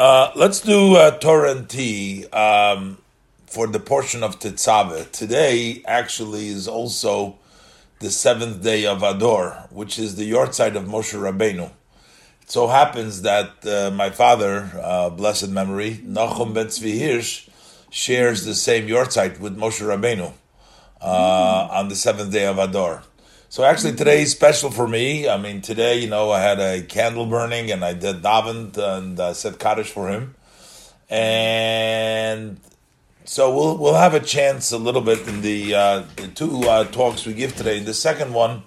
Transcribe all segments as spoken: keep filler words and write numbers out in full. Uh, let's do uh, Torah and tea um, for the portion of Tetzaveh. Today actually is also the seventh day of Ador, which is the yortzeit of Moshe Rabbeinu. It so happens that uh, my father, uh, blessed memory, Nachum Ben Tzvi Hirsch, shares the same yortzeit with Moshe Rabbeinu uh, on the seventh day of Ador. So actually today is special for me. I mean, today, you know, I had a candle burning and I did Davent and I said Kaddish for him. And so we'll we'll have a chance a little bit in the, uh, the two uh, talks we give today. In the second one,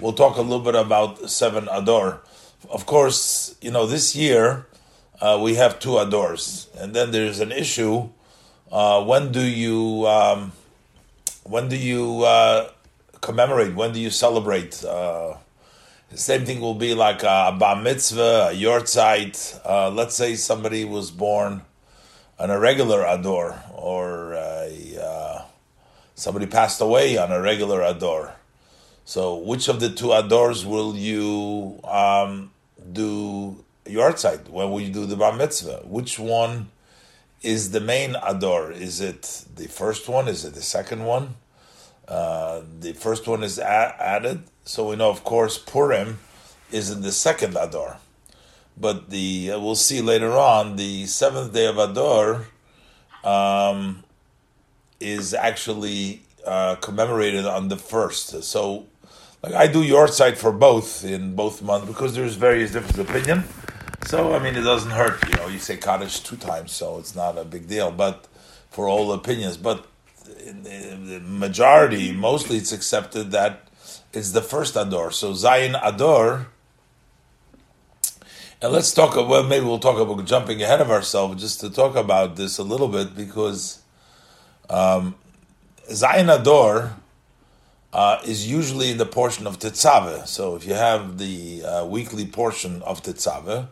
we'll talk a little bit about seven Ador. Of course, you know, this year uh, we have two Adors. And then there's an issue. Uh, when do you... Um, when do you... Uh, commemorate, when do you celebrate? Uh, the same thing will be like a bar mitzvah, a yortzeit. Uh, let's say somebody was born on a regular Ador, or a, uh, somebody passed away on a regular Ador. So which of the two Adors will you um, do yortzeit? When will you do the bar mitzvah? Which one is the main Ador? Is it the first one? Is it the second one? Uh, the first one is a- added, so we know, of course, Purim is in the second Ador. But the uh, we'll see later on, the seventh day of Ador um, is actually uh, commemorated on the first. So like, I do yortzeit for both in both months because there's various different opinion. So, I mean, it doesn't hurt. You know, you say Kaddish two times, so it's not a big deal, but for all opinions. But in the majority, mostly it's accepted that it's the first Ador. So Zion Ador, and let's talk, well, maybe we'll talk about jumping ahead of ourselves just to talk about this a little bit, because um, Zion Ador uh, is usually in the portion of Tetzaveh. So if you have the uh, weekly portion of Tetzaveh,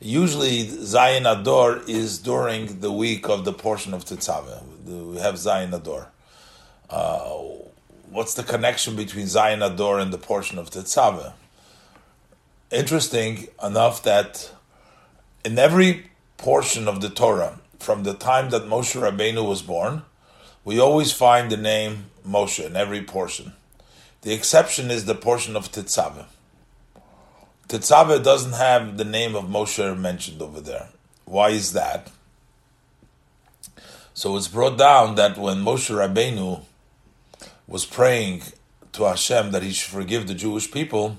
usually Zion Ador is during the week of the portion of Tetzaveh. We have Zion Ador. Uh, what's the connection between Zion Ador and the portion of Tetzaveh? Interesting enough that in every portion of the Torah, from the time that Moshe Rabbeinu was born, we always find the name Moshe in every portion. The exception is the portion of Tetzaveh. Tetzaveh doesn't have the name of Moshe mentioned over there. Why is that? So it's brought down that when Moshe Rabbeinu was praying to Hashem that he should forgive the Jewish people,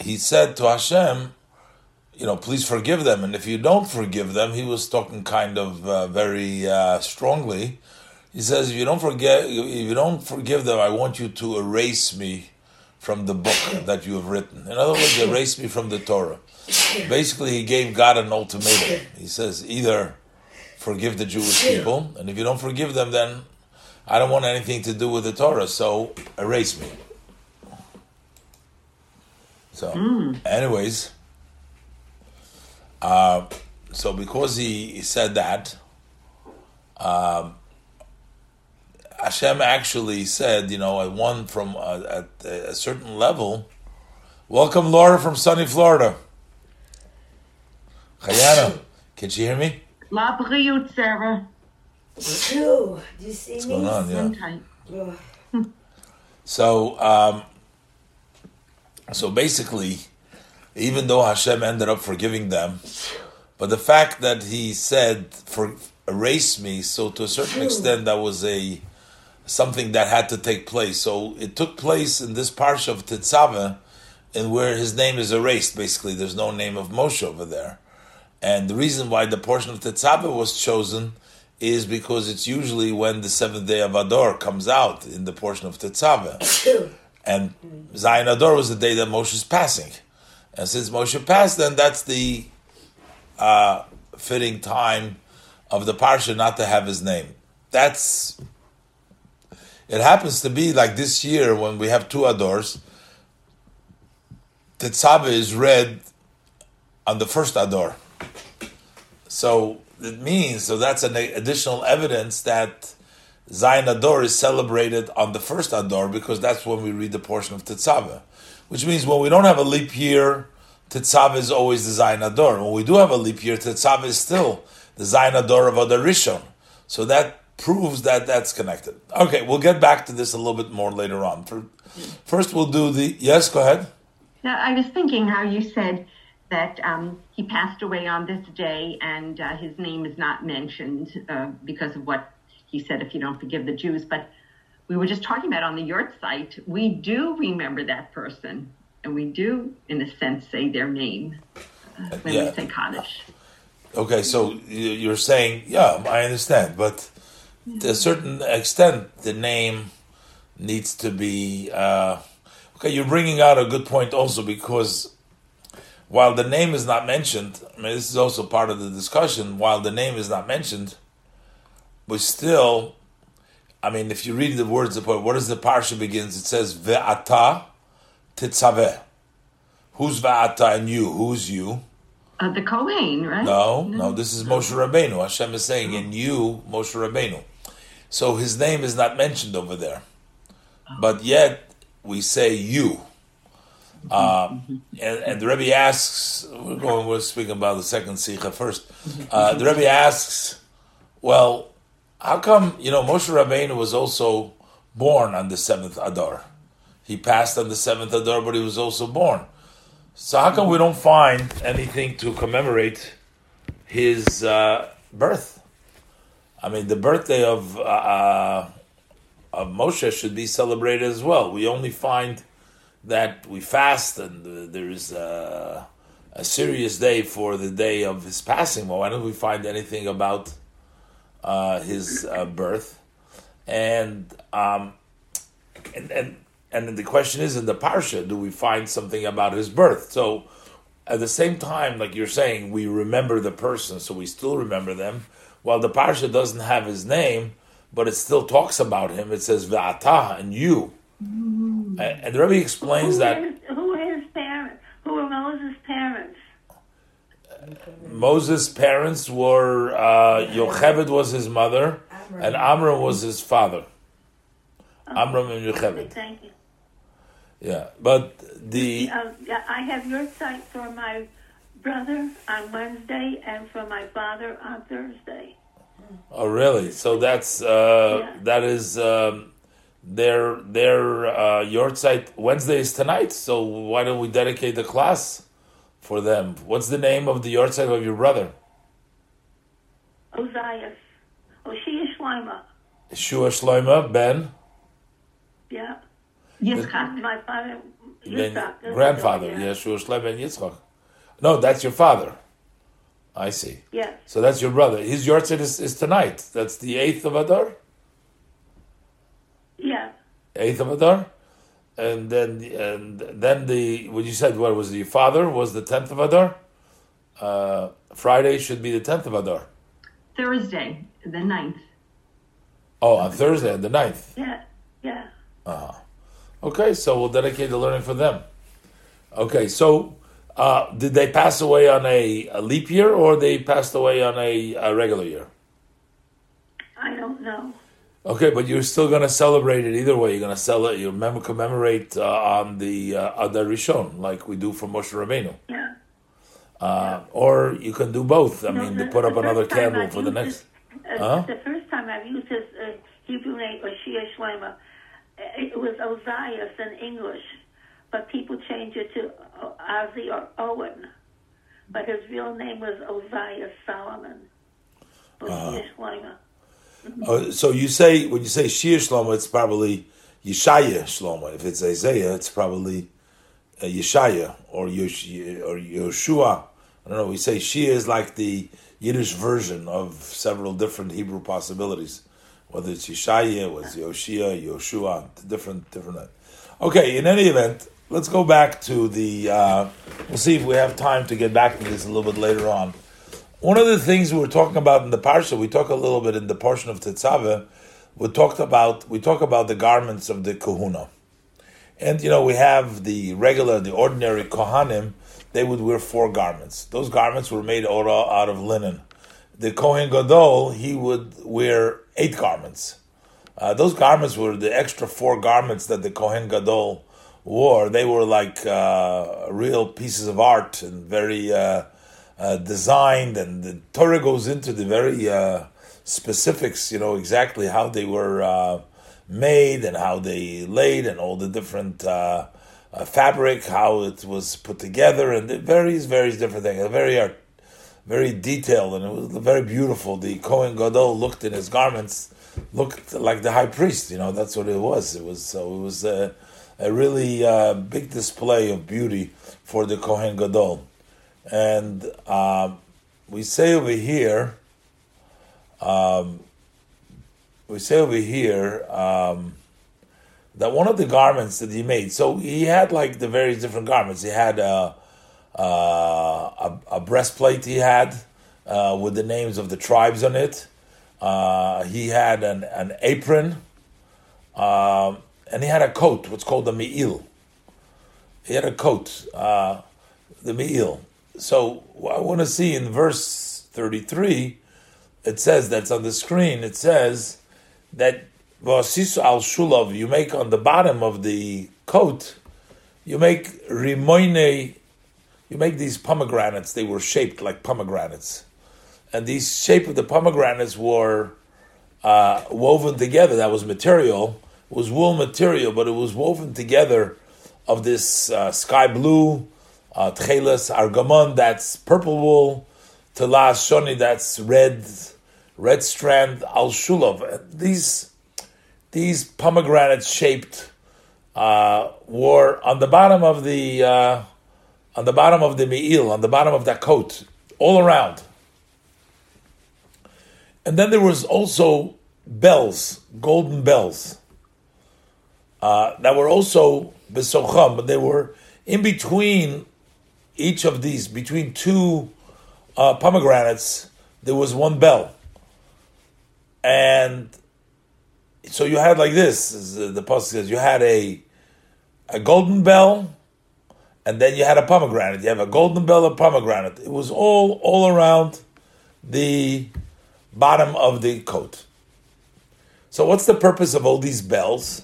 he said to Hashem, you know, please forgive them. And if you don't forgive them, he was talking kind of uh, very uh, strongly. He says, if you don't forget, if you don't forgive them, I want you to erase me from the book that you have written. In other words, erase me from the Torah. Basically, he gave God an ultimatum. He says, either forgive the Jewish people, and if you don't forgive them, then I don't want anything to do with the Torah, so erase me. So, mm. anyways, uh, so because he, he said that, uh, Hashem actually said, you know, at one from uh, at a certain level, welcome Laura from sunny Florida. Chayana, can she hear me? La Briut, Sarah. Ooh, do you see What's me? Going on? Yeah. Sometime. So, um, so basically, even though Hashem ended up forgiving them, but the fact that he said, "For erase me," so to a certain extent, that was a something that had to take place. So it took place in this parsha of Tetzaveh, and where his name is erased, basically. There's no name of Moshe over there. And the reason why the portion of Tetzaveh was chosen is because it's usually when the seventh day of Ador comes out in the portion of Tetzaveh. And Zion Ador was the day that Moshe is passing. And since Moshe passed, then that's the uh, fitting time of the parsha not to have his name. That's... It happens to be like this year when we have two Adors, Tetzaveh is read on the first Ador. So it means, so that's an additional evidence that Zion Ador is celebrated on the first Ador because that's when we read the portion of Tetzaveh. Which means when we don't have a leap year, Tetzav is always the Zayin Ador. When we do have a leap year, Tetzav is still the Zayin Ador of Adar Rishon. So that proves that that's connected. Okay, we'll get back to this a little bit more later on. For, first, we'll do the... Yes, go ahead. Now, I was thinking how you said that um, he passed away on this day and uh, his name is not mentioned uh, because of what he said, if you don't forgive the Jews. But we were just talking about on the Yurt site, we do remember that person. And we do, in a sense, say their name uh, when yeah. we say Kaddish. Okay, so you're saying, yeah, I understand. But yeah. to a certain extent, the name needs to be... Uh, okay, you're bringing out a good point also because while the name is not mentioned, I mean, this is also part of the discussion, while the name is not mentioned, we still... I mean, if you read the words of the poet, what does the parsha begins? It says, Ve'ata titzaveh. Who's Ve'ata and you? Who's you? Uh, the Kohen, right? No, no, this is Moshe Rabbeinu. Hashem is saying, and you, Moshe Rabbeinu. So his name is not mentioned over there. But yet, we say you. Uh, and, and the Rebbe asks, we're going, we're speaking about the second Sikha first. Uh, the Rebbe asks, well, how come, you know, Moshe Rabbeinu was also born on the seventh Adar? He passed on the seventh Adar, but he was also born. So how come we don't find anything to commemorate his uh, birth? I mean, the birthday of, uh, of Moshe should be celebrated as well. We only find that we fast and uh, there is uh, a serious day for the day of his passing. Well, why don't we find anything about Uh, his uh, birth, and, um, and and and the question is in the parsha, do we find something about his birth? So, at the same time, like you're saying, we remember the person, so we still remember them. While the parsha doesn't have his name, but it still talks about him. It says Ve'atah and you, mm-hmm. and, and the Rebbe explains who that is, who his parents, who were Moses' parents. Moses' parents were, uh, Yocheved was his mother, Amram. And Amram was his father. Oh, Amram and Yocheved. Thank you. Yeah, but the... Uh, I have your site for my brother on Wednesday and for my father on Thursday. Oh, really? So that's, uh, yeah. that is, um, their, their, uh, your site. Wednesday is tonight, so why don't we dedicate the class for them? What's the name of the yahrzeit of your brother? Ozias. Oshia Shloima. Shua Shloima, Ben? Yeah. Yitzchak. My father, Yitzchak. Grandfather, yeah. Shua Shloima and Yitzchak. No, that's your father. I see. Yeah. So that's your brother. His yahrzeit is, is tonight. That's the eighth of Adar? Yeah. eighth of Adar? And then, and then the when you said what was the father was the tenth of Adar. Uh, Friday should be the tenth of Adar. Thursday, the ninth. Oh, on Thursday, the ninth. Yeah, yeah. Uh-huh. Okay, so we'll dedicate the learning for them. Okay, so uh, did they pass away on a, a leap year or they passed away on a, a regular year? I don't know. Okay, but you're still going to celebrate it either way. You're going to celebrate, you remember, commemorate uh, on the uh, Adar Rishon, like we do for Moshe Rabbeinu. Yeah. Uh, yeah. Or you can do both. I no, mean, the, to put up another candle I've for the next. This, uh, huh? The first time I've used this uh, Hebrew name, Oshia Shloima, it was Ozias in English, but people changed it to Ozzy or Owen. But his real name was Ozias Solomon. Oshia uh, Shloima. Oh, so you say, when you say Shir Shlomo, it's probably Yeshaya Shlomo. If it's Isaiah, it's probably uh, Yeshaya or, Yosh- or Yoshua. I don't know, we say Shir is like the Yiddish version of several different Hebrew possibilities. Whether it's Yeshaya, whether it's Yoshia, Yoshua, different, different. Okay, in any event, let's go back to the, uh, we'll see if we have time to get back to this a little bit later on. One of the things we were talking about in the parsha, we talk a little bit in the portion of Tetzaveh, we talked about we talk about the garments of the kahuna, and you know we have the regular, the ordinary kohanim. They would wear four garments. Those garments were made out of linen. The Kohen Gadol, he would wear eight garments. Uh, those garments were the extra four garments that the Kohen Gadol war, they were like uh, real pieces of art and very uh, uh, designed. And the Torah goes into the very uh, specifics, you know, exactly how they were uh, made and how they laid and all the different uh, uh, fabric, how it was put together, and it varies, varies different things. Very art, very detailed, and it was very beautiful. The Kohen Gadol looked in his garments, looked like the high priest. You know, that's what it was. It was so. It was a, a really uh, big display of beauty for the Kohen Gadol, and um, we say over here. Um, we say over here um, that one of the garments that he made. So he had like the various different garments. He had a a, a, a breastplate. He had uh, with the names of the tribes on it. Uh, he had an, an apron, uh, and he had a coat, what's called a me'il. He had a coat, uh, the me'il. So I want to see in verse thirty-three, it says, that's on the screen, it says that v'asisu al shulav, you make on the bottom of the coat, you make rimoine, you make these pomegranates. They were shaped like pomegranates. And the shape of the pomegranates were uh, woven together. That was material. It was wool material, but it was woven together of this uh, sky blue, uh, tcheles, argamon, that's purple wool, telah shoni, that's red, red strand, al shulav. These these pomegranate shaped uh, were on the bottom of the uh, on the bottom of the me'il, on the bottom of that coat, all around. And then there was also bells, golden bells, uh, that were also besocham, but they were in between each of these, between two uh, pomegranates, there was one bell. And so you had like this, the pasuk says, you had a a golden bell, and then you had a pomegranate. You have a golden bell, a pomegranate. It was all all around the bottom of the coat. So what's the purpose of all these bells?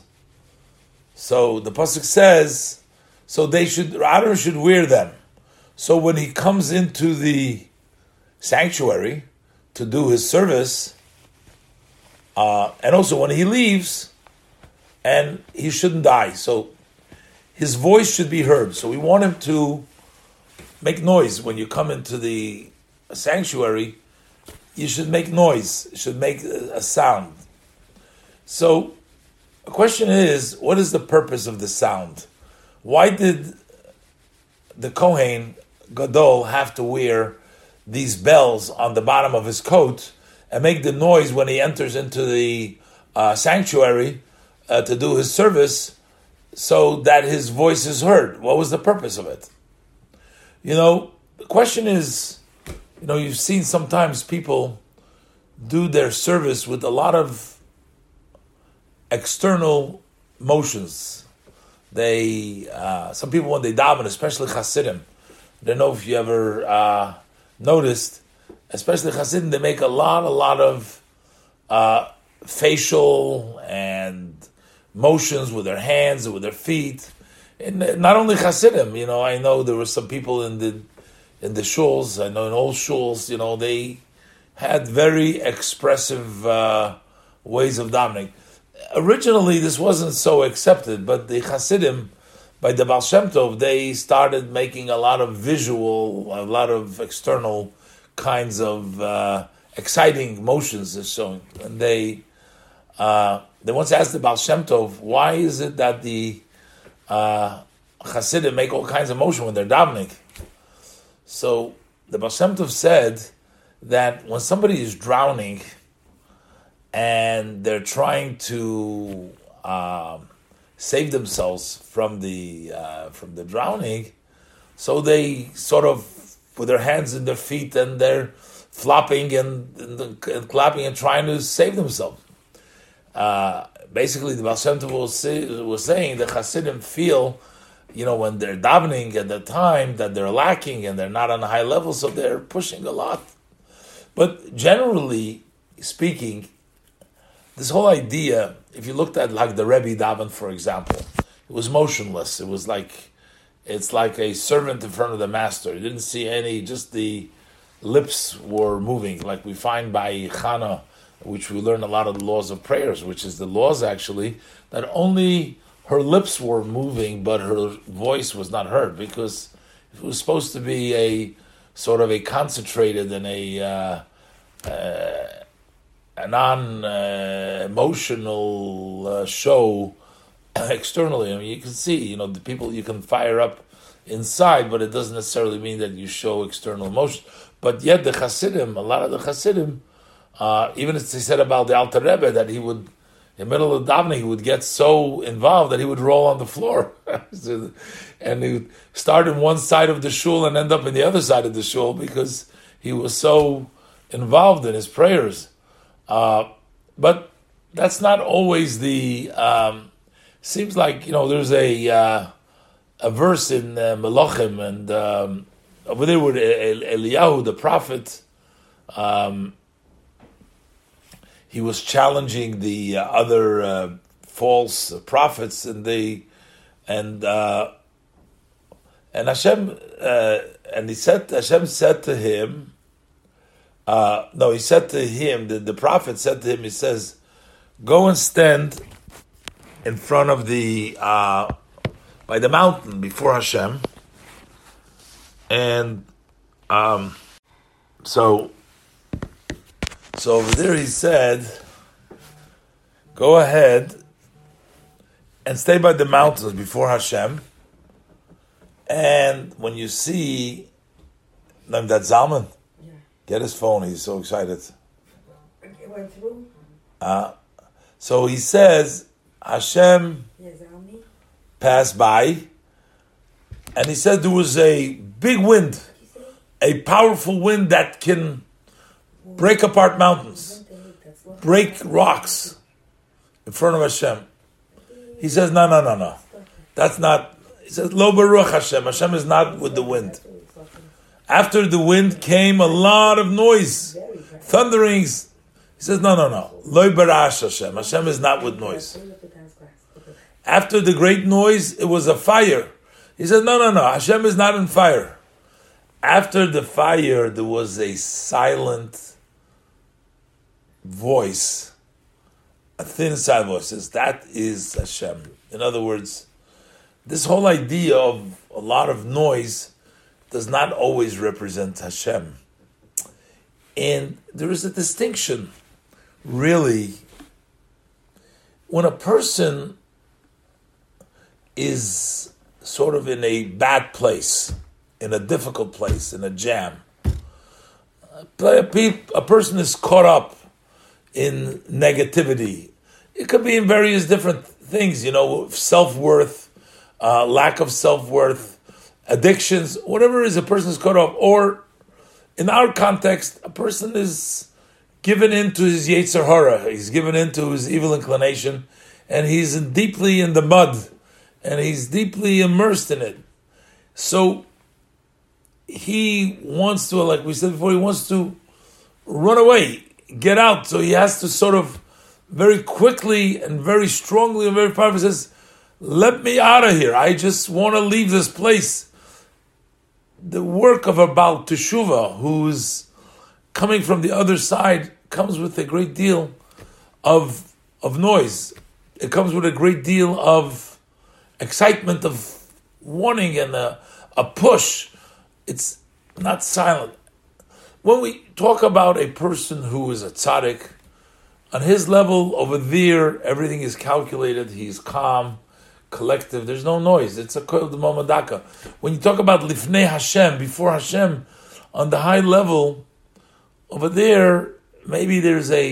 So the pasuk says, so they should, Aaron should wear them. So when he comes into the sanctuary to do his service, uh, and also when he leaves, and he shouldn't die. So his voice should be heard. So we want him to make noise when you come into the sanctuary. You should make noise, should make a sound. So, the question is, what is the purpose of the sound? Why did the Kohen Gadol have to wear these bells on the bottom of his coat and make the noise when he enters into the uh, sanctuary uh, to do his service so that his voice is heard? What was the purpose of it? You know, the question is, you know, you've seen sometimes people do their service with a lot of external motions. They, uh, some people when they daven, especially Hasidim, I don't know if you ever uh, noticed, especially Hasidim, they make a lot, a lot of uh, facial and motions with their hands and with their feet. And not only Hasidim, you know, I know there were some people in the In the shuls, I know in all shuls, you know, they had very expressive uh, ways of davening. Originally, this wasn't so accepted, but the Hasidim, by the Baal Shem Tov, they started making a lot of visual, a lot of external kinds of uh, exciting motions. And so, and they uh, they once asked the Baal Shem Tov, why is it that the uh, Hasidim make all kinds of motion when they're davening? So the Baal Shem Tov said that when somebody is drowning and they're trying to um, save themselves from the uh, from the drowning, so they sort of put their hands in their feet and they're flopping and, and, and clapping and trying to save themselves. Uh, basically, the Baal Shem Tov was, say, was saying the Hasidim feel, you know, when they're davening at the time that they're lacking and they're not on a high level, so they're pushing a lot. But generally speaking, this whole idea, if you looked at like the Rebbe daven, for example, it was motionless. It was like, it's like a servant in front of the master. You didn't see any, just the lips were moving, like we find by Chana, which we learn a lot of the laws of prayers, which is the laws actually, that only her lips were moving, but her voice was not heard, because it was supposed to be a sort of a concentrated and a uh, uh, a non-emotional uh, uh, show externally. I mean, you can see, you know, the people you can fire up inside, but it doesn't necessarily mean that you show external emotion. But yet the Hasidim, a lot of the Hasidim, uh, even as he said about the Alter Rebbe, that he would, in the middle of davening, he would get so involved that he would roll on the floor. And he would start in one side of the shul and end up in the other side of the shul because he was so involved in his prayers. Uh, but that's not always the... Um, seems like, you know, there's a uh, a verse in uh, Melachim, and um, over there with Eliyahu, the prophet... Um, He was challenging the uh, other uh, false prophets, and they, and uh, and Hashem, uh, and he said, Hashem said to him, uh, no, he said to him, the, the prophet said to him, he says, go and stand in front of the uh, by the mountain before Hashem, and um, so. So over there he said, go ahead and stay by the mountains before Hashem. And when you see, no, that's Zalman. Yeah. Get his phone, he's so excited. It went through. Uh, so he says, Hashem passed by. And he said there was a big wind, a powerful wind that can... break apart mountains, break rocks in front of Hashem. He says, no, no, no, no. That's not, he says, Lo Baruch Hashem. Hashem is not with the wind. After the wind came a lot of noise, thunderings. He says, no, no, no. Lo Barash Hashem. Hashem is not with noise. After the great noise, it was a fire. He says, no, no, no. Hashem is not in fire. After the fire, there was a silent voice, a thin silent voice. Says, that is Hashem. In other words, this whole idea of a lot of noise does not always represent Hashem. And there is a distinction, really. When a person is sort of in a bad place, in a difficult place, in a jam. A, pe- a person is caught up in negativity. It could be in various different things, you know, self-worth, uh, lack of self-worth, addictions, whatever it is, a person is caught up. Or, in our context, a person is given into his Yetzer Hara, he's given into his evil inclination, and he's deeply in the mud, and he's deeply immersed in it. So, he wants to, like we said before, he wants to run away, get out. So he has to sort of very quickly and very strongly and very powerfully says, let me out of here. I just want to leave this place. The work of a Baal Teshuvah, who's coming from the other side, comes with a great deal of, of noise. It comes with a great deal of excitement, of wanting and a, a push. It's not silent. When we talk about a person who is a tzaddik, on his level over there, everything is calculated. He's calm, collective. There's no noise. It's a kol d'mama daka. When you talk about lifnei Hashem, before Hashem, on the high level, over there, maybe there's a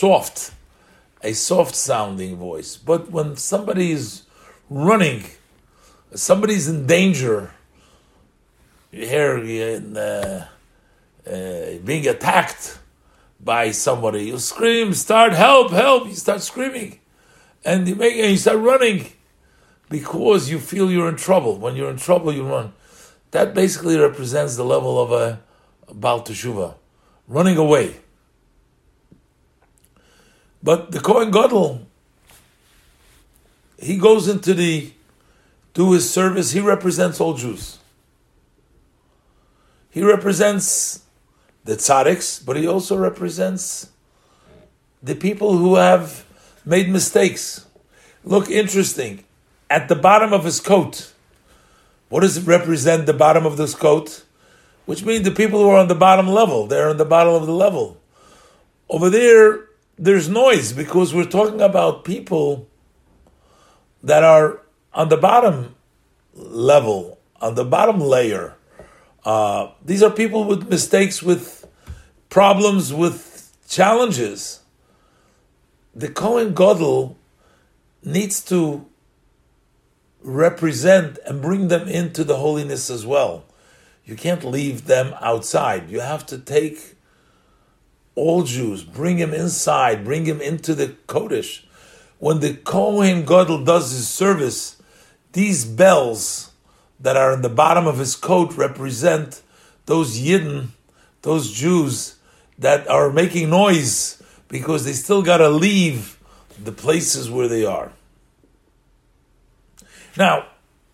soft, a soft-sounding voice. But when somebody is running, somebody's in danger, you hear uh, uh, being attacked by somebody. You scream, start, help, help. You start screaming. And you, make, and you start running because you feel you're in trouble. When you're in trouble, you run. That basically represents the level of a, a Baal Teshuvah, running away. But the Kohen Gadol he goes into the, do his service, he represents all Jews. He represents the tzaddiks, but he also represents the people who have made mistakes. Look, interesting. At the bottom of his coat, what does it represent, the bottom of this coat? Which means the people who are on the bottom level, they're on the bottom of the level. Over there, there's noise because we're talking about people that are on the bottom level, on the bottom layer. Uh, these are people with mistakes, with problems, with challenges. The Kohen Gadol needs to represent and bring them into the holiness as well. You can't leave them outside. You have to take all Jews, bring him inside, bring him into the Kodesh. When the Kohen Gadol does his service, these bells that are in the bottom of his coat represent those Yidden, those Jews that are making noise because they still got to leave the places where they are. Now,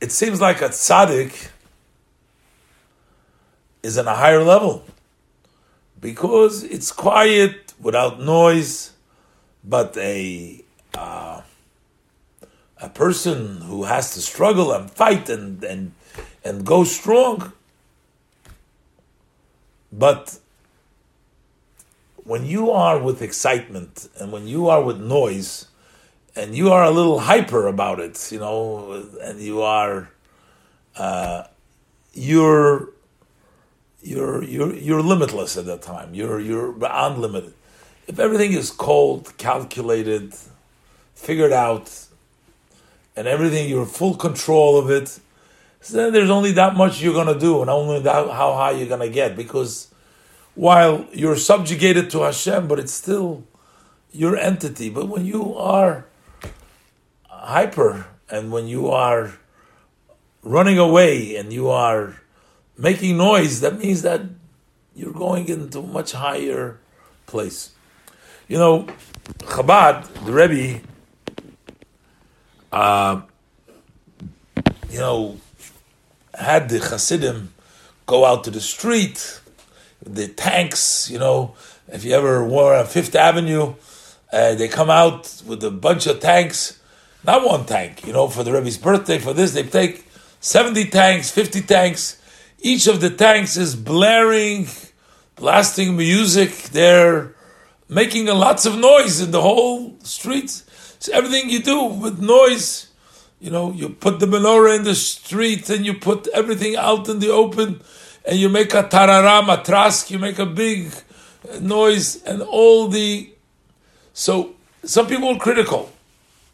it seems like a tzaddik is on a higher level because it's quiet, without noise, but a uh, a person who has to struggle and fight and and, and go strong. But when you are with excitement and when you are with noise and you are a little hyper about it, you know, and you are, uh, you're, you're, you're, you're limitless at that time. You're, you're unlimited. If everything is cold, calculated, figured out, and everything, you're in full control of it, so then there's only that much you're going to do and only that, how high you're going to get. Because while you're subjugated to Hashem, but it's still your entity. But when you are hyper and when you are running away and you are making noise, that means that you're going into a much higher place. You know, Chabad, the Rebbe, uh, you know, had the Hasidim go out to the street, the tanks, you know, if you ever were on Fifth Avenue, uh, they come out with a bunch of tanks, not one tank, you know, for the Rebbe's birthday, for this, they take seventy tanks, fifty tanks. Each of the tanks is blaring, blasting music. They're making lots of noise in the whole streets. So everything you do with noise, you know, you put the menorah in the street and you put everything out in the open and you make a tararam, a trask, you make a big noise and all the... So some people are critical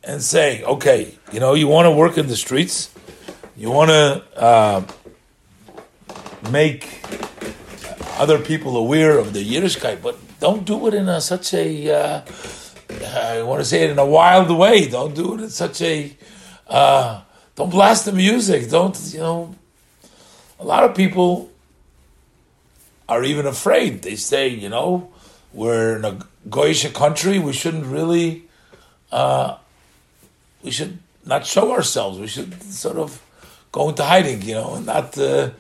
and saying, okay, you know, you want to work in the streets, you want to... Uh, make other people aware of the Yiddishkeit, but don't do it in a, such a, uh, I want to say it in a wild way. Don't do it in such a, uh, don't blast the music. Don't, you know, a lot of people are even afraid. They say, you know, we're in a Goyish country. We shouldn't really, uh, we should not show ourselves. We should sort of go into hiding, you know, and not... Uh,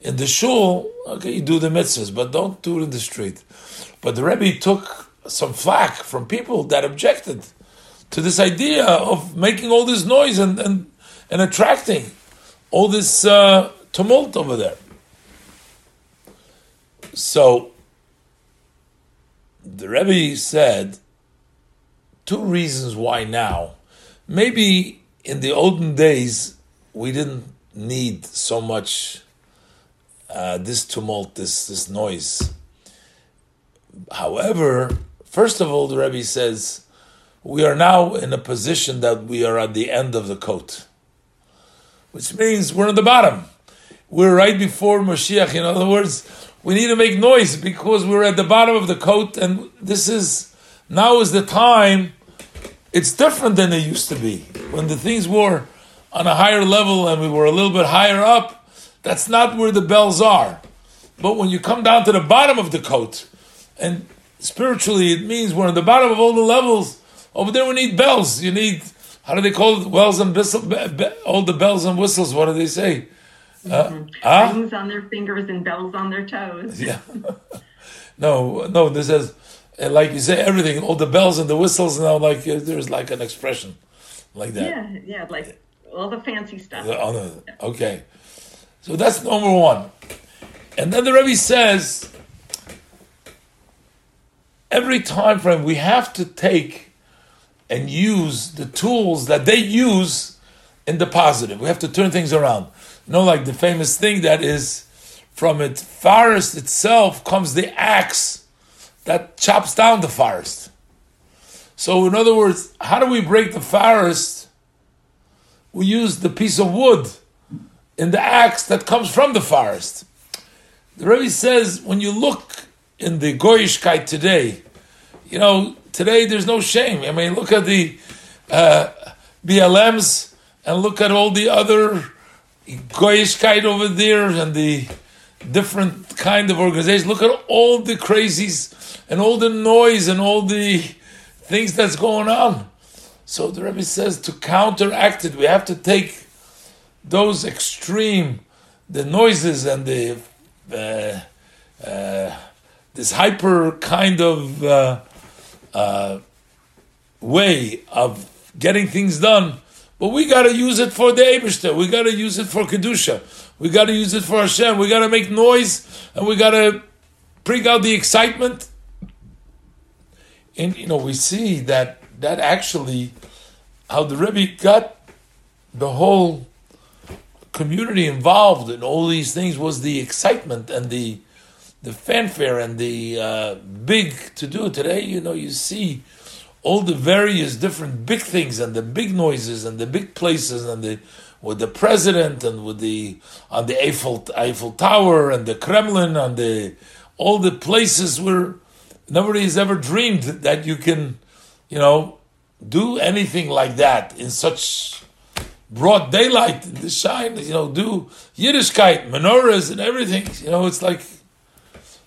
In the shul, okay, you do the mitzvahs, but don't do it in the street. But the Rebbe took some flack from people that objected to this idea of making all this noise and and, and attracting all this uh, tumult over there. So the Rebbe said two reasons why now. Maybe in the olden days we didn't need so much Uh, this tumult, this this noise. However, first of all, the Rebbe says, we are now in a position that we are at the end of the coat, which means we're on the bottom. We're right before Mashiach. In other words, we need to make noise because we're at the bottom of the coat, and this is, now is the time. It's different than it used to be. When the things were on a higher level and we were a little bit higher up, that's not where the bells are. But when you come down to the bottom of the coat, and spiritually it means we're on the bottom of all the levels, over there we need bells. You need How do they call it? Wells and whistle, be, be, all the bells and whistles. What do they say? Uh, huh? Rings on their fingers and bells on their toes. Yeah. no, no. This is like you say everything. All the bells and the whistles. Now, like there's like an expression like that. Yeah, yeah, like all the fancy stuff. Okay. So that's number one. And then the Rebbe says, every time frame we have to take and use the tools that they use in the positive. We have to turn things around. You know, like the famous thing that is, from it, forest itself comes the axe that chops down the forest. So in other words, how do we break the forest? We use the piece of wood in the axe that comes from the forest. The Rebbe says, when you look in the Goyishkeit today, you know, today there's no shame. I mean, look at the uh, B L Ms and look at all the other Goyishkeit over there and the different kind of organizations. Look at all the crazies and all the noise and all the things that's going on. So the Rebbe says to counteract it, we have to take those extreme, the noises and the uh, uh, this hyper kind of uh, uh, way of getting things done, but we got to use it for the Eibishter. We got to use it for Kedusha. We got to use it for Hashem. We got to make noise and we got to bring out the excitement. And you know, we see that that actually how the Rebbe got the whole community involved in all these things was the excitement and the the fanfare and the uh, big to-do. Today, you know, you see all the various different big things and the big noises and the big places and the with the president and with the on the Eiffel Eiffel Tower and the Kremlin and the all the places where nobody has ever dreamed that you can, you know, do anything like that in such broad daylight, the shine, you know, do Yiddishkeit, menorahs and everything. You know, it's like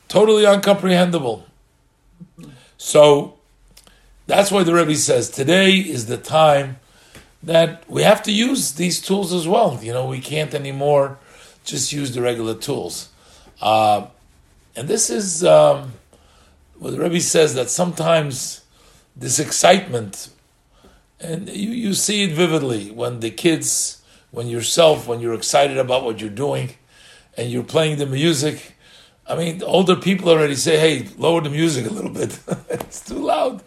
totally incomprehensible. So that's why the Rebbe says today is the time that we have to use these tools as well. You know, we can't anymore just use the regular tools. Uh, and this is um, what the Rebbe says, that sometimes this excitement, and you, you see it vividly when the kids, when yourself, when you're excited about what you're doing and you're playing the music. I mean, older people already say, hey, lower the music a little bit. It's too loud.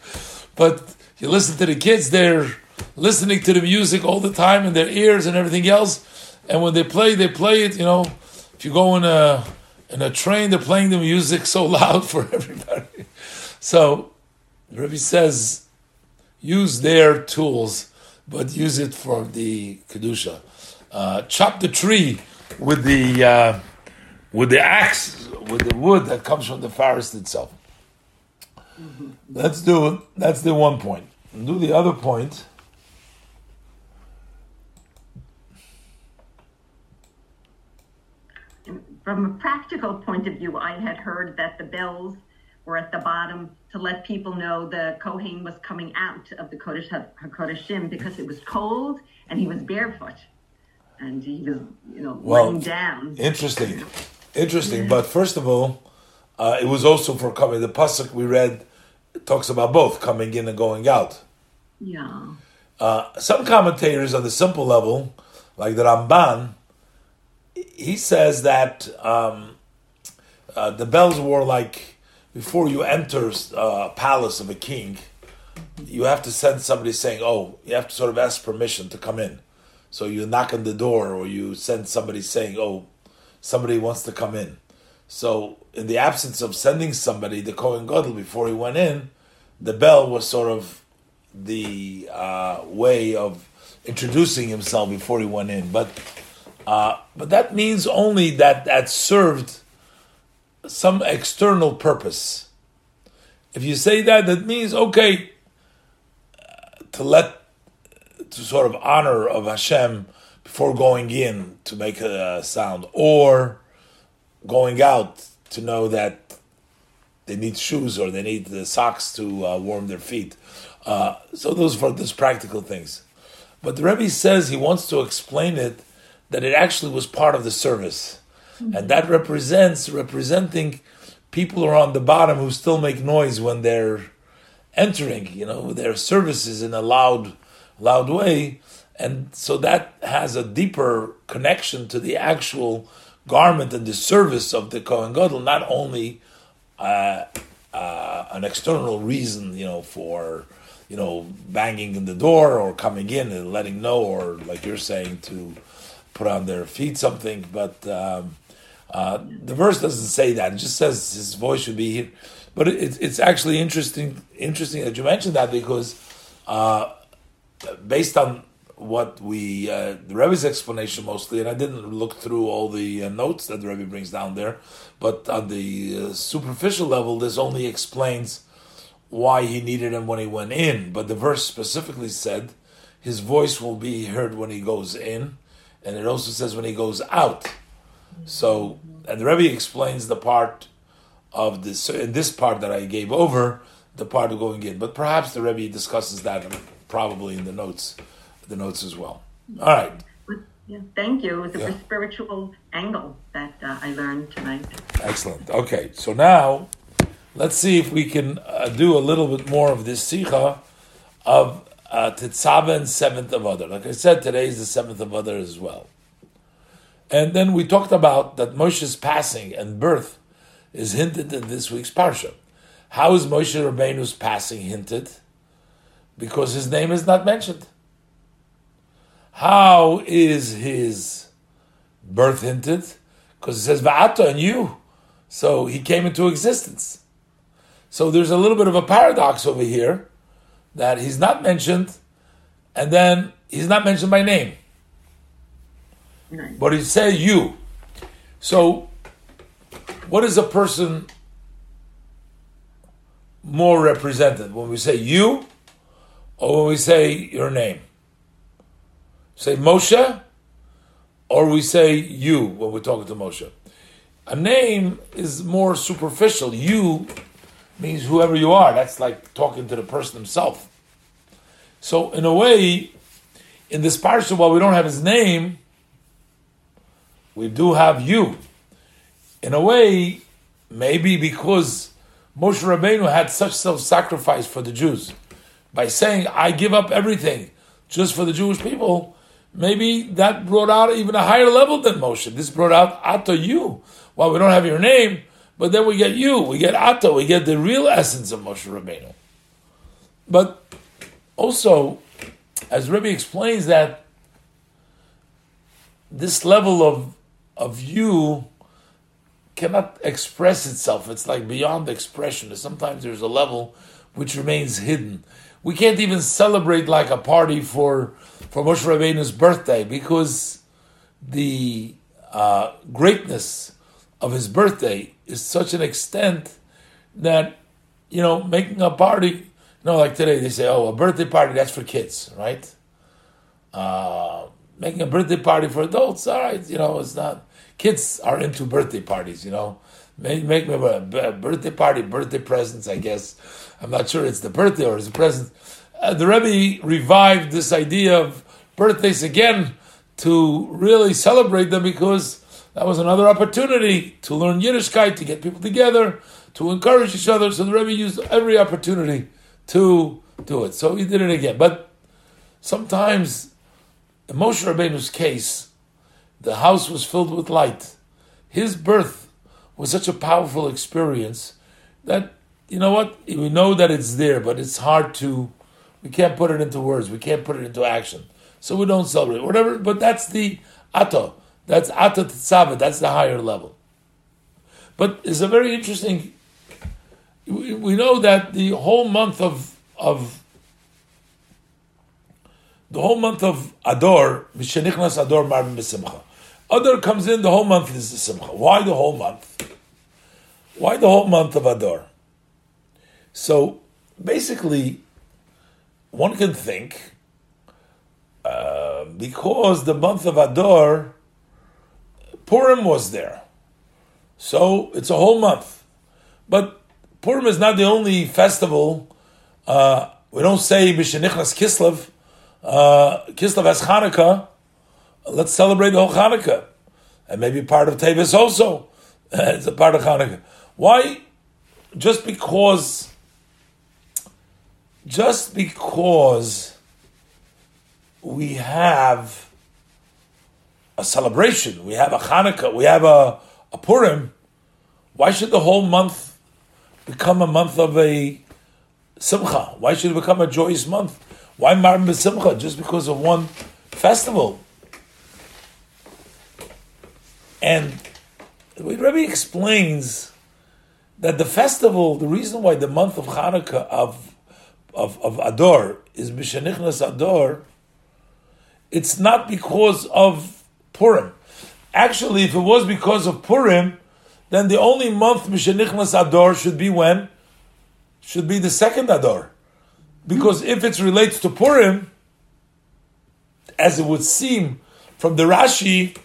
But you listen to the kids, they're listening to the music all the time in their ears and everything else. And when they play, they play it, you know. If you go in a, in a train, they're playing the music so loud for everybody. So the Rebbe says, use their tools, but use it for the Kedusha. Uh, chop the tree with the uh, with the axe, with the wood that comes from the forest itself. Mm-hmm. Let's do it. That's the one point. And do the other point. From a practical point of view, I had heard that the bells were at the bottom to let people know the Kohen was coming out of the Kodesh HaKodeshim because it was cold and he was barefoot and he was, you know, well, laying down. Interesting, interesting. But first of all, uh, it was also for coming. The pasuk we read talks about both coming in and going out. Yeah. Uh, some commentators on the simple level, like the Ramban, he says that um, uh, the bells were like, before you enter a palace of a king, you have to send somebody saying, oh, you have to sort of ask permission to come in. So you knock on the door or you send somebody saying, oh, somebody wants to come in. So in the absence of sending somebody, the Kohen Gadol, before he went in, the bell was sort of the uh, way of introducing himself before he went in. But uh, but that means only that that served some external purpose. If you say that, that means, okay, to let, to sort of honor of Hashem before going in to make a sound, or going out to know that they need shoes or they need the socks to uh, warm their feet. Uh, so those are for those practical things. But the Rebbe says he wants to explain it, that it actually was part of the service. Mm-hmm. And that represents, representing people who are on the bottom who still make noise when they're entering, you know, their services in a loud, loud way. And so that has a deeper connection to the actual garment and the service of the Kohen Gadol, not only uh, uh, an external reason, you know, for, you know, banging in the door or coming in and letting know, or like you're saying, to put on their feet something. But um, uh, the verse doesn't say that. It just says his voice should be here. But it, it's actually interesting interesting that you mentioned that, because uh, based on what we, uh, the Rebbe's explanation mostly, and I didn't look through all the uh, notes that the Rebbe brings down there, but on the uh, superficial level, this only explains why he needed him when he went in. But the verse specifically said his voice will be heard when he goes in, and it also says when he goes out. So, and the Rebbe explains the part of this, in this part that I gave over, the part of going in. But perhaps the Rebbe discusses that probably in the notes, the notes as well. All right. Yeah, thank you. It was yeah. a spiritual angle that uh, I learned tonight. Excellent. Okay, so now let's see if we can uh, do a little bit more of this Sikha of uh, Tetzaveh and seventh of Adar. Like I said, today is the seventh of Adar as well. And then we talked about that Moshe's passing and birth is hinted in this week's Parsha. How is Moshe Rabbeinu's passing hinted? Because his name is not mentioned. How is his birth hinted? Because it says, Va'ata, and you. So he came into existence. So there's a little bit of a paradox over here that he's not mentioned, and then he's not mentioned by name. But he said you. So what is a person more represented? When we say you, or when we say your name? Say Moshe, or we say you when we're talking to Moshe. A name is more superficial. You means whoever you are. That's like talking to the person himself. So in a way, in this parsha, while we don't have his name, we do have you. In a way, maybe because Moshe Rabbeinu had such self-sacrifice for the Jews, by saying, I give up everything just for the Jewish people, maybe that brought out even a higher level than Moshe. This brought out Ato, you. Well, we don't have your name, but then we get you, we get Ato, we get the real essence of Moshe Rabbeinu. But also, as Rebbe explains that, this level of, of you cannot express itself. It's like beyond expression. Sometimes there's a level which remains hidden. We can't even celebrate like a party for, for Moshe Rabbeinu's birthday, because the uh, greatness of his birthday is such an extent that, you know, making a party, you know, like today they say, oh, a birthday party, that's for kids, right? Uh, making a birthday party for adults, all right, you know, it's not. Kids are into birthday parties, you know. Make, make me a birthday party, birthday presents, I guess. I'm not sure it's the birthday or it's the present. Uh, the Rebbe revived this idea of birthdays again to really celebrate them, because that was another opportunity to learn Yiddishkeit, to get people together, to encourage each other. So the Rebbe used every opportunity to do it. So he did it again. But sometimes, in Moshe Rabbeinu's case, the house was filled with light. His birth was such a powerful experience that, you know what, we know that it's there, but it's hard to, we can't put it into words, we can't put it into action. So we don't celebrate, whatever, but that's the Ato, that's Ato Tetzaveh, that's the higher level. But it's a very interesting, we, we know that the whole month of, of the whole month of Ador, Mishenichnas Ador Marvin B'Simcha. Adar comes in, the whole month is the Simcha. Why the whole month? Why the whole month of Adar? So, basically, one can think, uh, because the month of Adar, Purim was there. So, it's a whole month. But Purim is not the only festival. Uh, we don't say Mishenichnas Kislev uh, Kislev has Hanukkah, let's celebrate the whole Hanukkah. And maybe part of Tevis also. It's a part of Hanukkah. Why? Just because, just because we have a celebration, we have a Hanukkah, we have a, a Purim, why should the whole month become a month of a Simcha? Why should it become a joyous month? Why Marim B'Simcha? Just because of one festival. And the Rebbe explains that the festival, the reason why the month of Hanukkah, of of, of Ador, is B'Shenichnas Ador, it's not because of Purim. Actually, if it was because of Purim, then the only month B'Shenichnas Ador should be when? Should be the second Ador. Because if it relates to Purim, as it would seem from the Rashi,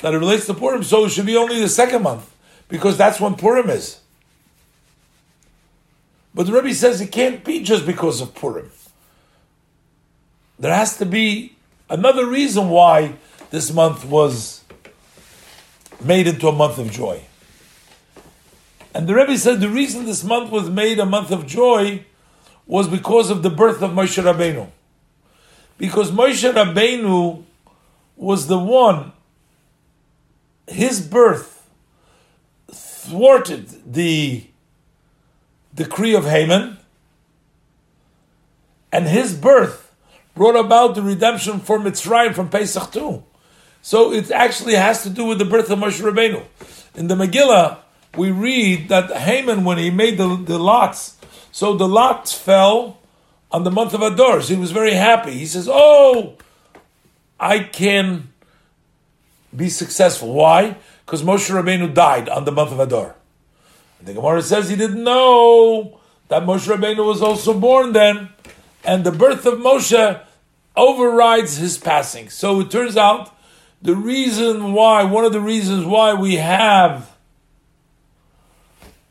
that it relates to Purim, so it should be only the second month, because that's when Purim is. But the Rebbe says it can't be just because of Purim. There has to be another reason why this month was made into a month of joy. And the Rebbe said the reason this month was made a month of joy was because of the birth of Moshe Rabbeinu. Because Moshe Rabbeinu was the one. His birth thwarted the decree of Haman, and his birth brought about the redemption from Mitzrayim, from Pesach too. So it actually has to do with the birth of Moshe Rabbeinu. In the Megillah, we read that Haman, when he made the, the lots, so the lots fell on the month of Adar. So he was very happy. He says, oh, I can be successful. Why? Because Moshe Rabbeinu died on the month of Adar. And the Gemara says he didn't know that Moshe Rabbeinu was also born then, and the birth of Moshe overrides his passing. So it turns out the reason why, one of the reasons why we have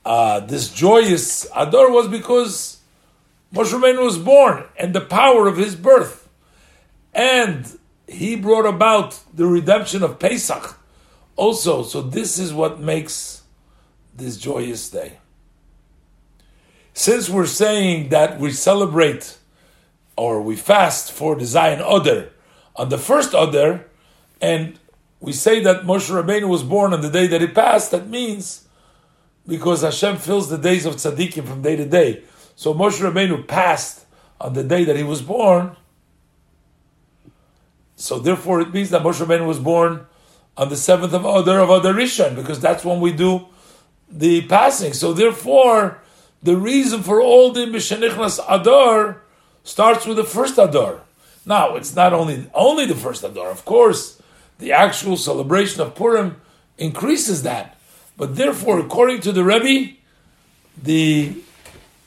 uh, this joyous Adar was because Moshe Rabbeinu was born and the power of his birth. And he brought about the redemption of Pesach also. So this is what makes this joyous day. Since we're saying that we celebrate or we fast for the Zion Oder on the first Oder, and we say that Moshe Rabbeinu was born on the day that he passed, that means because Hashem fills the days of tzaddikim from day to day. So Moshe Rabbeinu passed on the day that he was born, so therefore it means that Moshe Rabbeinu was born on the seventh of Adar of Adar Rishon, because that's when we do the passing. So therefore, the reason for all the B'Shenichnas Adar starts with the first Adar. Now, it's not only only the first Adar. Of course, the actual celebration of Purim increases that. But therefore, according to the Rebbe, the,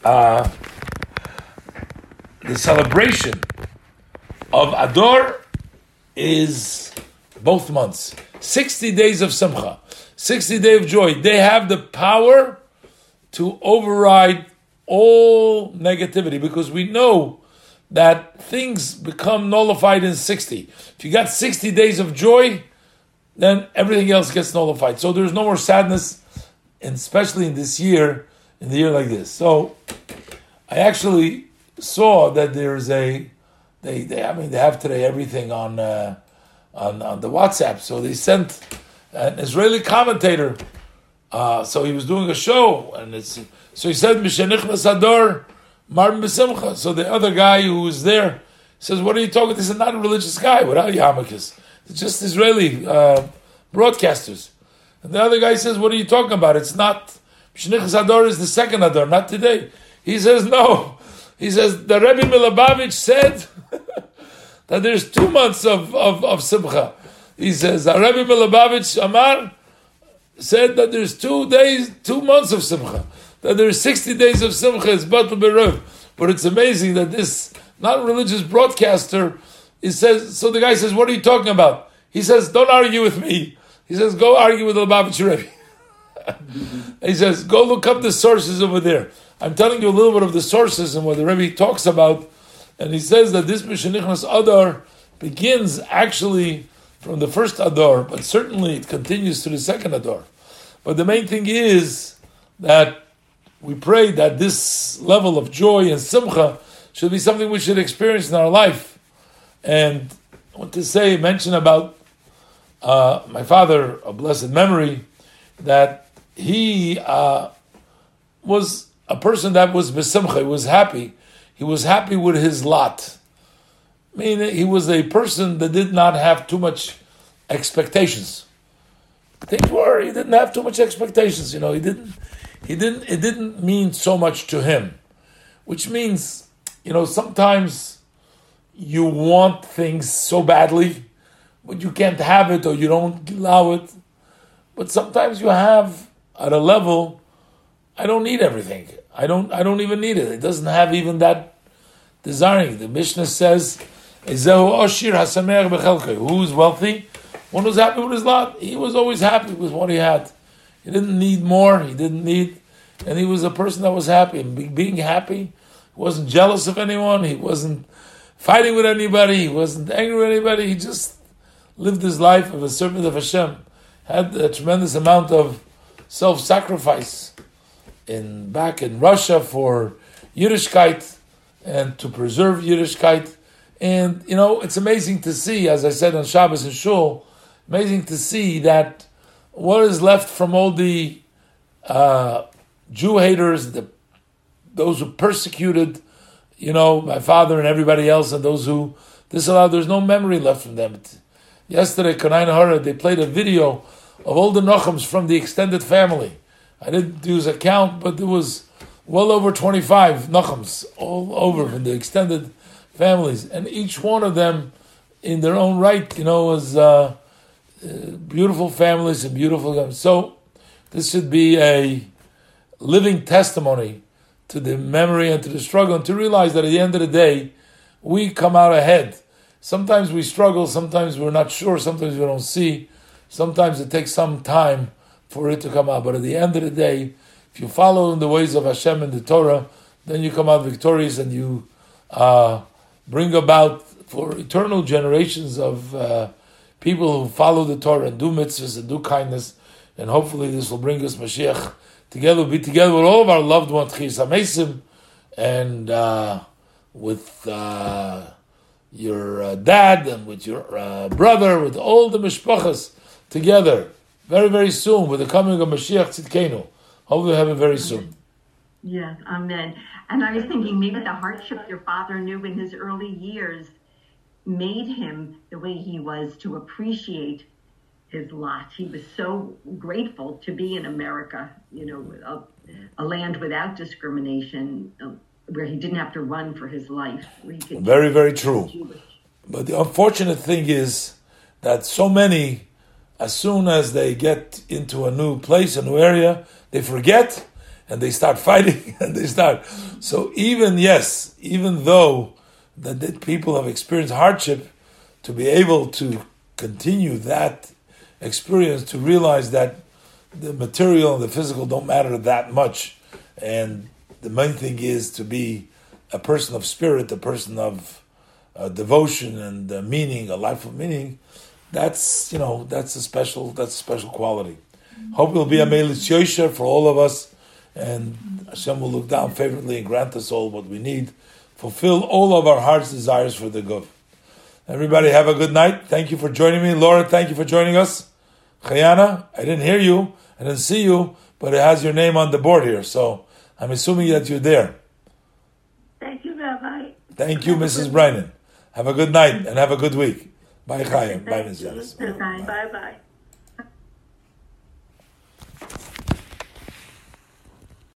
uh, the celebration of Adar is both months. sixty days of Simcha, sixty days of joy. They have the power to override all negativity, because we know that things become nullified in sixty. If you got sixty days of joy, then everything else gets nullified. So there's no more sadness, and especially in this year, in the year like this. So I actually saw that there is a They, they, I mean, they have today everything on, uh, on, on the WhatsApp. So they sent an Israeli commentator. Uh, so he was doing a show, and it's so he said, "B'Shenichnas Adar, Marim B'Simcha." So the other guy who was there says, "What are you talking?" They said, "Not a religious guy without yarmulkes. It's just Israeli uh, broadcasters." And the other guy says, "What are you talking about? It's not B'Shenichnas Adar is the second Adar, not today." He says, "No." He says, the Rebbe Milabavitch said that there's two months of, of, of Simcha. He says, the Rebbe Milabavitch Amar said that there's two days, two months of Simcha. That there's sixty days of Simcha. It's Batul Berov. But it's amazing that this non-religious broadcaster, he says, so the guy says, what are you talking about? He says, don't argue with me. He says, go argue with the Lubavitch Rebbe. He says, go look up the sources over there. I'm telling you a little bit of the sources and what the Rebbe talks about And he says that this Mishenichnas Adar begins actually from the first Adar, but certainly it continues to the second Adar. But the main thing is that we pray that this level of joy and simcha should be something we should experience in our life. And I want to say, mention about uh, my father, a blessed memory, that he uh, was a person that was besimcha, he was happy. He was happy with his lot. I mean, he was a person that did not have too much expectations. Things were, he didn't have too much expectations, you know, he didn't, he didn't, it didn't mean so much to him. Which means, you know, sometimes you want things so badly, but you can't have it or you don't allow it. But sometimes you have, at a level, I don't need everything. I don't I don't even need it. It doesn't have even that desiring. The Mishnah says, who's wealthy? One who's happy with his lot. He was always happy with what he had. He didn't need more. He didn't need... And he was a person that was happy. And being happy, he wasn't jealous of anyone. He wasn't fighting with anybody. He wasn't angry with anybody. He just lived his life of a servant of Hashem. Had a tremendous amount of self-sacrifice. In back in Russia for Yiddishkeit and to preserve Yiddishkeit. And, you know, it's amazing to see, as I said on Shabbos and Shul, amazing to see that what is left from all the uh, Jew haters, the those who persecuted, you know, my father and everybody else, and those who disallowed, there's no memory left from them. Yesterday, Kanai Nahara, they played a video of all the Nochums from the extended family. I didn't use a count, but there was well over twenty-five Nachums all over from the extended families. And each one of them, in their own right, you know, was uh, uh, beautiful families and beautiful. So this should be a living testimony to the memory and to the struggle, and to realize that at the end of the day, we come out ahead. Sometimes we struggle, sometimes we're not sure, sometimes we don't see, sometimes it takes some time for it to come out. But at the end of the day, if you follow in the ways of Hashem and the Torah, then you come out victorious and you uh, bring about for eternal generations of uh, people who follow the Torah and do mitzvahs and do kindness. And hopefully this will bring us Mashiach together, be together with all of our loved ones, Chis HaMeisim, and uh, with uh, your uh, dad and with your uh, brother, with all the mishpachas together. Very, very soon, with the coming of Mashiach Tzidkenu. Hope we have it very soon. Yes, amen. And I was thinking maybe the hardship your father knew in his early years made him the way he was to appreciate his lot. He was so grateful to be in America, you know, a, a land without discrimination, uh, where he didn't have to run for his life. Very, very true. Jewish. But the unfortunate thing is that so many... as soon as they get into a new place, a new area, they forget and they start fighting and they start. So even, yes, even though that, that people have experienced hardship, to be able to continue that experience, to realize that the material and the physical don't matter that much. And the main thing is to be a person of spirit, a person of uh, devotion and uh, meaning, a life of meaning. That's, you know, that's a special, that's a special quality. Mm-hmm. Hope it will be a Meilitz Yosher for all of us, and mm-hmm. Hashem will look down favorably and grant us all what we need, fulfill all of our heart's desires for the good. Everybody have a good night. Thank you for joining me. Laura, thank you for joining us. Chayana, I didn't hear you, I didn't see you, but it has your name on the board here, so I'm assuming that you're there. Thank you, Rabbi. Thank you, Missus Brennan. Have a good night and have a good week. Bye, Chaim. Bye, Miz Yanis. Bye, bye.